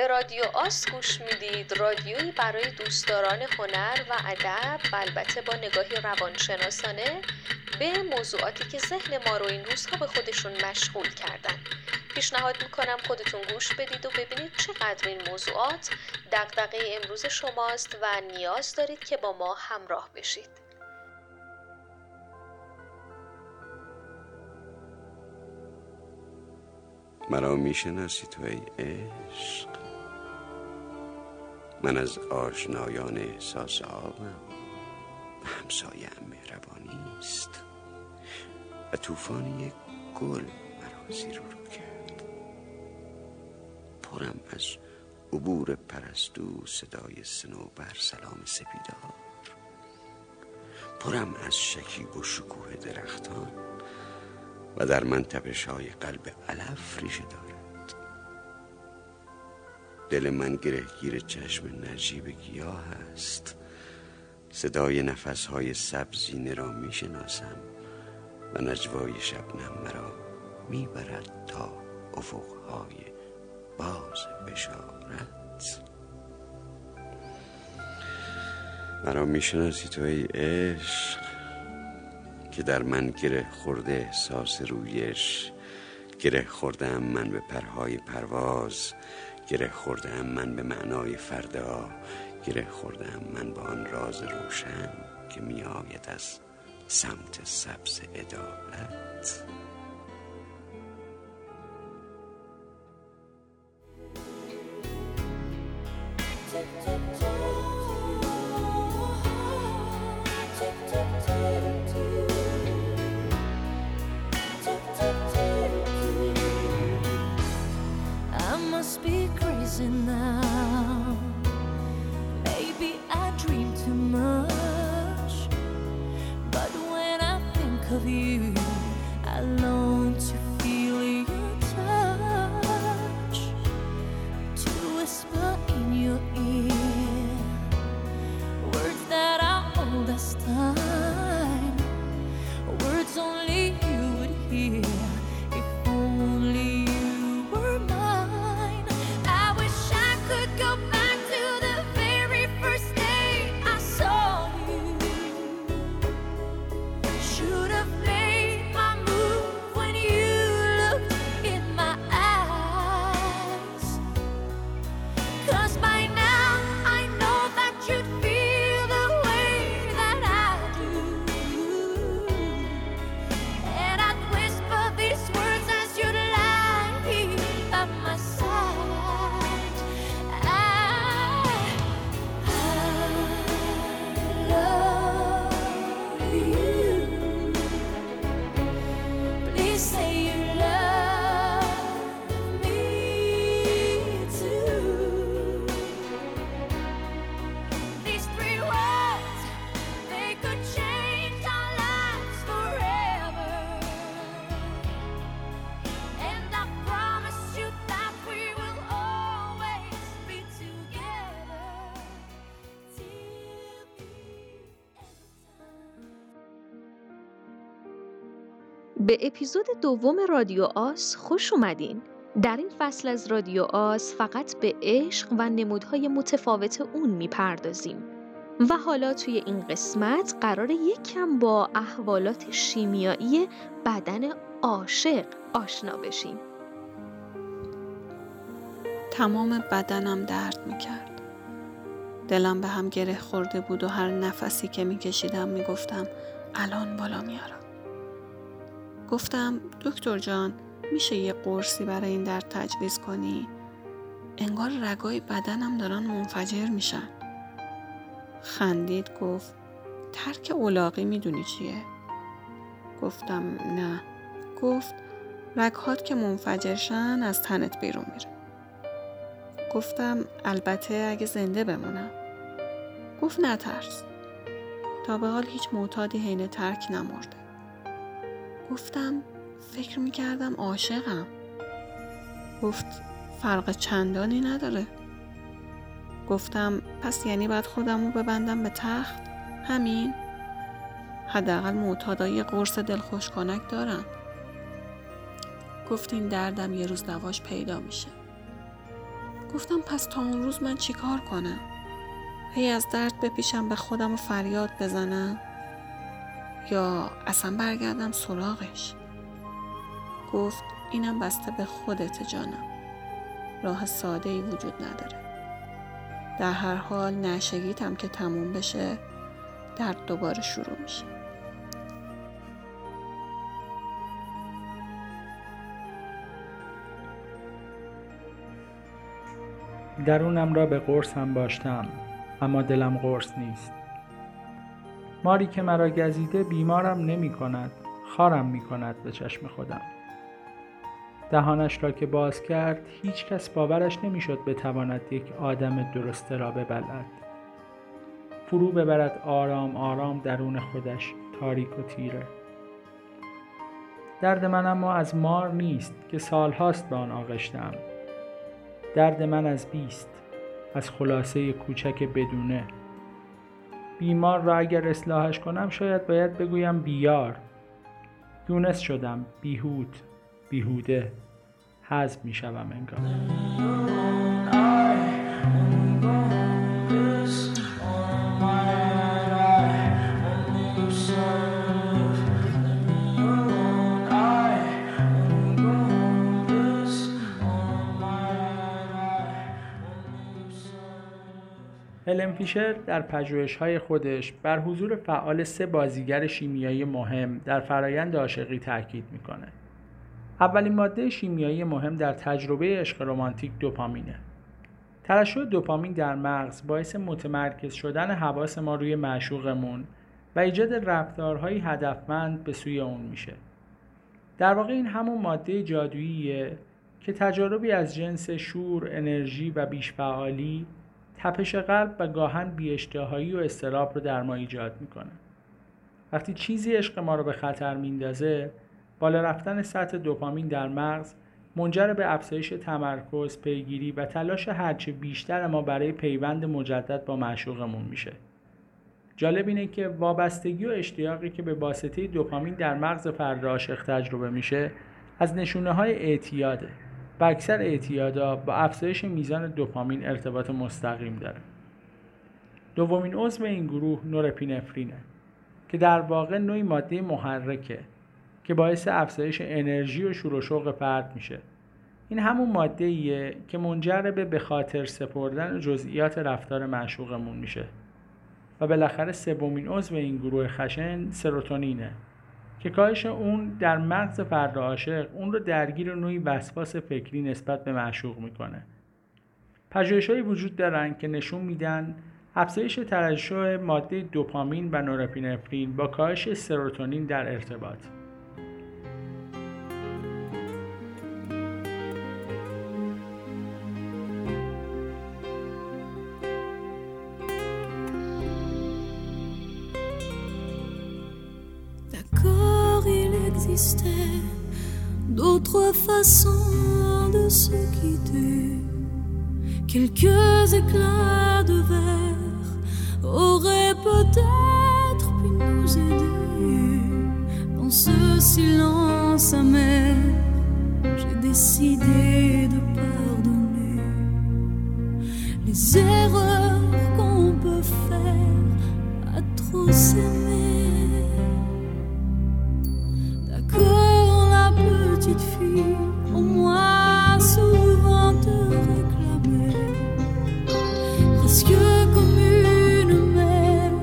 به رادیو آس گوش میدید، رادیویی برای دوستداران هنر و ادب و البته با نگاهی روانشناسانه به موضوعاتی که ذهن ما رو این روزها به خودشون مشغول کردن. پیشنهاد میکنم خودتون گوش بدید و ببینید چقدر این موضوعات دغدغه امروز شماست و نیاز دارید که با ما همراه بشید. مرا میشناسی تو ای عشق، من از آشنایان احساس آبم، همسایم مهربانیست و طوفانی یک گل مرا زیر و رو کرد، پرم از عبور پرستو صدای صنوبر سلام سپیدار، پرم از شکیب و شکوه درختان و در من تپش‌های قلب علف ریشه دارد. دل من گرهگیر چشم نجیب گیاه است، صدای نفس‌های سبزینه را می‌شناسم و نجوای شبنم مرا میبرد تا افق‌های باز بشارت. مرا می‌شناسی تو ای عشق که در من گره خورده احساس رویش، گره خوردم من به پرهای پرواز، گره خوردم من به معنای فردا، گره خوردم من به آن راز روشن که می آید از سمت سبز عدالت. Now, maybe I dream too much, but when I think of you, I long to feel your touch, to whisper in your ear words that are old as time, words only you would hear. به اپیزود دوم رادیو آس خوش اومدین. در این فصل از رادیو آس فقط به عشق و نمودهای متفاوت اون میپردازیم و حالا توی این قسمت قراره یک کم با احوالات شیمیایی بدن عاشق آشنا بشیم. تمام بدنم درد میکرد، دلم به هم گره خورده بود و هر نفسی که میکشیدم میگفتم الان بالا میارم. گفتم دکتر جان میشه یه قرصی برای این درد تجویز کنی؟ انگار رگای بدنم دارن منفجر میشن. خندید گفت ترک اولاغی میدونی چیه؟ گفتم نه. گفت رگهات که منفجرشن از تنت بیرون میره. گفتم البته اگه زنده بمونم. گفت نترس، تا به حال هیچ معتادی حین ترک نمرده. گفتم فکر میکردم عاشقم. گفت فرق چندانی نداره. گفتم پس یعنی باید خودم رو ببندم به تخت؟ همین؟ حداقل معتادای قرص دلخوش کنک دارن. گفت این دردم یه روز دواش پیدا میشه. گفتم پس تا اون روز من چیکار کنم؟ هی از درد بپیچم به خودم و فریاد بزنم یا اصلا برگردم سراغش؟ گفت اینم بسته به خودت جانم. راه ساده‌ای وجود نداره. در هر حال نشگیتم که تموم بشه درد دوباره شروع میشه. درونم را به قرصم باشتم اما دلم قرص نیست. ماری که مرا گزیده بیمارم نمی کند، خارم می کند به چشم خودم. دهانش را که باز کرد هیچ کس باورش نمی شد بتواند یک آدم درسته را ببلعد. فرو ببرد آرام آرام درون خودش، تاریک و تیره. درد من اما از مار نیست که سالهاست به آن آغشته‌ام. درد من از بیست، از خلاصه کوچک بدونه. بیمار را اگر اصلاحش کنم شاید باید بگویم بیار. دونست شدم، بیهود، بیهوده، حذف می شدم انگار. ایلم فیشر در پژوهش‌های خودش بر حضور فعال 3 بازیگر شیمیایی مهم در فرایند عاشقی تاکید می‌کنه. اولین ماده شیمیایی مهم در تجربه عشق رمانتیک دوپامینه. ترشح دوپامین در مغز باعث متمرکز شدن حواس ما روی معشوقمون و ایجاد رفتارهای هدفمند به سوی اون میشه. در واقع این همون ماده جادوییه که تجاربی از جنس شور، انرژی و بیش‌فعالی، تپش قلب و گاهن بی‌اشتهایی و اضطراب رو در ما ایجاد میکنه. وقتی چیزی عشق ما رو به خطر میندازه، بالا رفتن سطح دوپامین در مغز منجر به افزایش تمرکز، پیگیری و تلاش هرچه بیشتر ما برای پیوند مجدد با معشوقمون میشه. جالب اینه که وابستگی و اشتیاقی که به واسطه دوپامین در مغز فرد عاشق تجربه میشه، از نشونه های اعتیاده. و اکثر اعتیادا با افزایش میزان دوپامین ارتباط مستقیم داره. دومین عضو این گروه نورپینفرینه که در واقع نوعی ماده محرکه که باعث افزایش انرژی و شور و شوق فرد میشه. این همون ماده‌ایه که منجر به خاطر سپردن جزئیات رفتار معشوقمون میشه. و بالاخره سومین عضو این گروه خشن سروتونینه که کاهش اون در مغز فرد عاشق اون رو درگیر نوعی وسواس فکری نسبت به معشوق میکنه. پژوهش‌هایی وجود دارن که نشون میدن افزایش ترشح ماده دوپامین و نورپینفرین با کاهش سروتونین در ارتباط. D'autres façons de se quitter, quelques éclats de verre auraient peut-être pu nous aider. Dans ce silence amer, j'ai décidé de pardonner les erreurs qu'on peut faire à trop s'aimer. On m'a souvent te réclamé, presque comme une mère,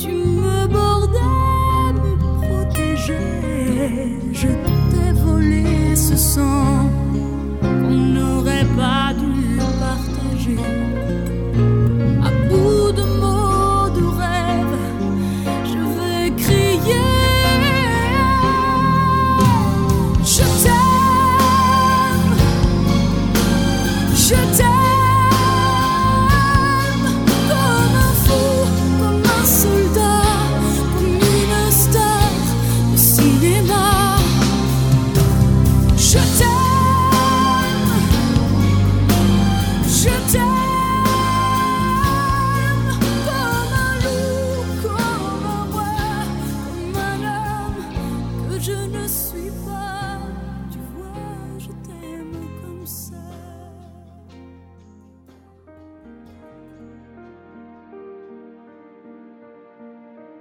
tu me bordais, me protégeais. Je t'ai volé ce sang qu'on n'aurait pas dû partager. À bout de mots, de rêves, je vais crier. Je t'aime,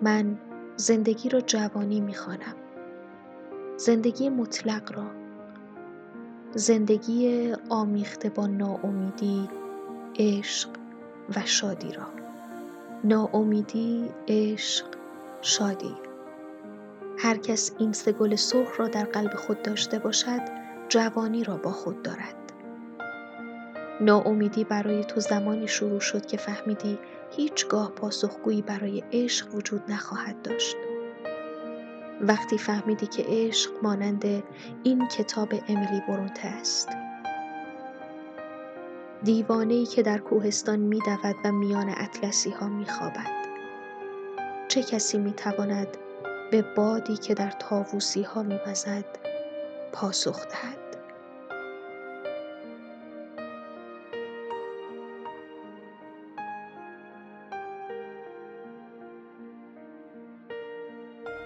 من زندگی را جوانی می‌خوانم، زندگی مطلق را، زندگی آمیخته با ناامیدی، عشق و شادی را. ناامیدی، عشق، شادی. هر کس این سه گل سرخ را در قلب خود داشته باشد، جوانی را با خود دارد. ناامیدی برای تو زمانی شروع شد که فهمیدی هیچگاه پاسخگویی برای عشق وجود نخواهد داشت. وقتی فهمیدی که عشق مانند این کتاب امیلی برونته است، دیوانه‌ای که در کوهستان می‌دود و میان اطلسی‌ها می‌خوابد. چه کسی می‌تواند به بادی که در طاووسی‌ها می‌وزد پاسخ دهد؟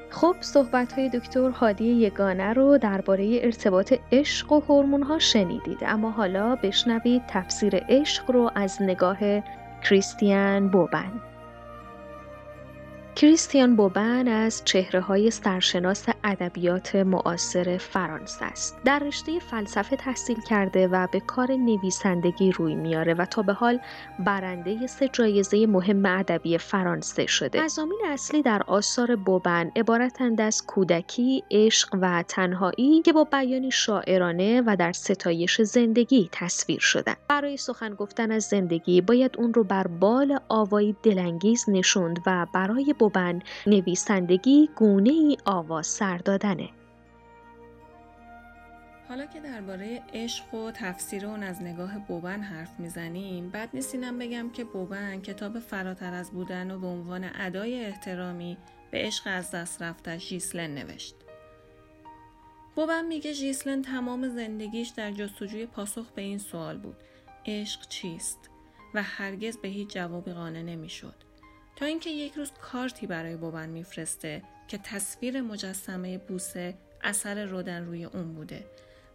خب، صحبت‌های دکتر هادی یگانه رو درباره ارتباط عشق و هورمون‌ها شنیدید، اما حالا بشنوید تفسیر عشق رو از نگاه کریستیان بوبن. کریستیان بوبن از چهره‌های سرشناس ادبیات معاصر فرانسه است. در رشته فلسفه تحصیل کرده و به کار نویسندگی روی میاره و تا به حال برنده 3 جایزه مهم ادبی فرانسه شده. مضامین اصلی در آثار بوبن عبارتند از کودکی، عشق و تنهایی که با بیانی شاعرانه و در ستایش زندگی تصویر شدند. برای سخن گفتن از زندگی باید اون رو بر بال آوایی دلانگیز نشوند و برای بوبن نویسندگی گونه ای آواز سر دادنه. حالا که درباره عشق و تفسیر اون از نگاه بوبن حرف میزنیم، بد نیست اینم بگم که بوبن کتاب فراتر از بودن و به عنوان ادای احترامی به عشق از دست رفته ژیزلن نوشت. بوبن میگه ژیزلن تمام زندگیش در جستجوی پاسخ به این سوال بود: عشق چیست؟ و هرگز به هیچ جوابی قانع نمیشد. تا اینکه یک روز کارتی برای بوبن میفرسته که تصویر مجسمه بوسه اثر رودن روی اون بوده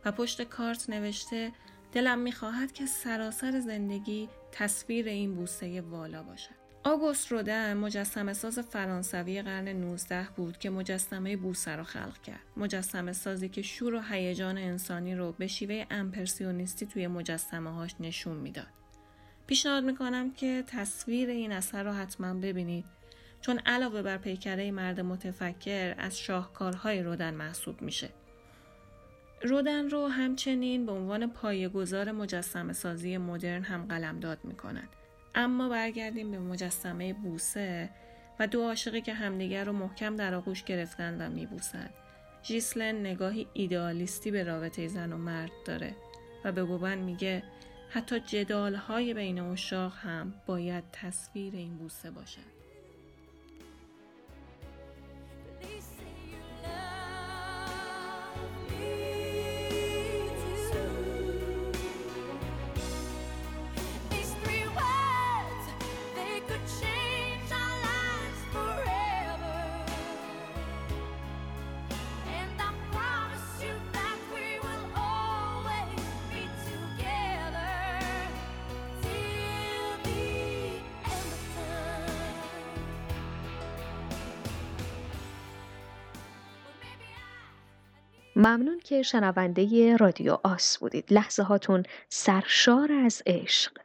و پشت کارت نوشته دلم میخواهد که سراسر زندگی تصویر این بوسه والا باشد. آگوست رودن مجسمه ساز فرانسوی قرن 19 بود که مجسمه بوسه رو خلق کرد. مجسمه سازی که شور و هیجان انسانی رو به شیوه امپرسیونیستی توی مجسمه هاش نشون میداد. پیشنهاد میکنم که تصویر این اثر رو حتما ببینید، چون علاوه بر پیکره مرد متفکر از شاهکارهای رودن محسوب میشه. رودن رو همچنین به عنوان پایه‌گذار مجسمه سازی مدرن هم قلمداد میکنن. اما برگردیم به مجسمه بوسه و دو عاشقی که همدیگر رو محکم در آغوش گرفتن و میبوسن. ژیزلن نگاهی ایدئالیستی به رابطه زن و مرد داره و به بوبن میگه حتی جدال‌های بین عشاق هم باید تصویر این بوسه باشد. ممنون که شنونده رادیو آس بودید. لحظه هاتون سرشار از عشق.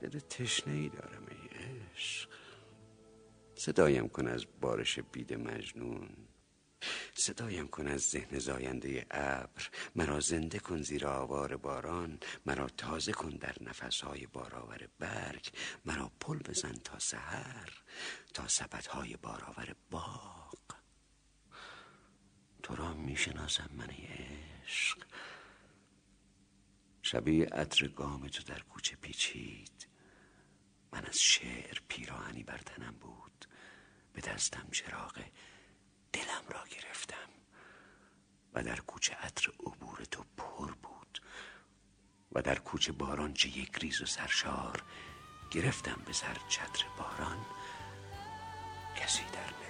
دل تشنه‌ای دارم ای عشق، صدایم کن از بارش بید مجنون، صدایم کن از ذهن زاینده ابر، مرا زنده کن زیر آوار باران، مرا تازه کن در نفسهای بارآور برگ، مرا پل بزن تا سحر، تا سبدهای بارآور باغ. تو را میشناسم من عشق، شبیه عطر گام تو در کوچه پیچید، من از شعر پیراهنی بر تنم بود، به دستم چراغ دلم را گرفتم و در کوچه عطر عبور تو پر بود و در کوچه باران چه یک ریز و سرشار، گرفتم به سر چتر باران، کسی در نه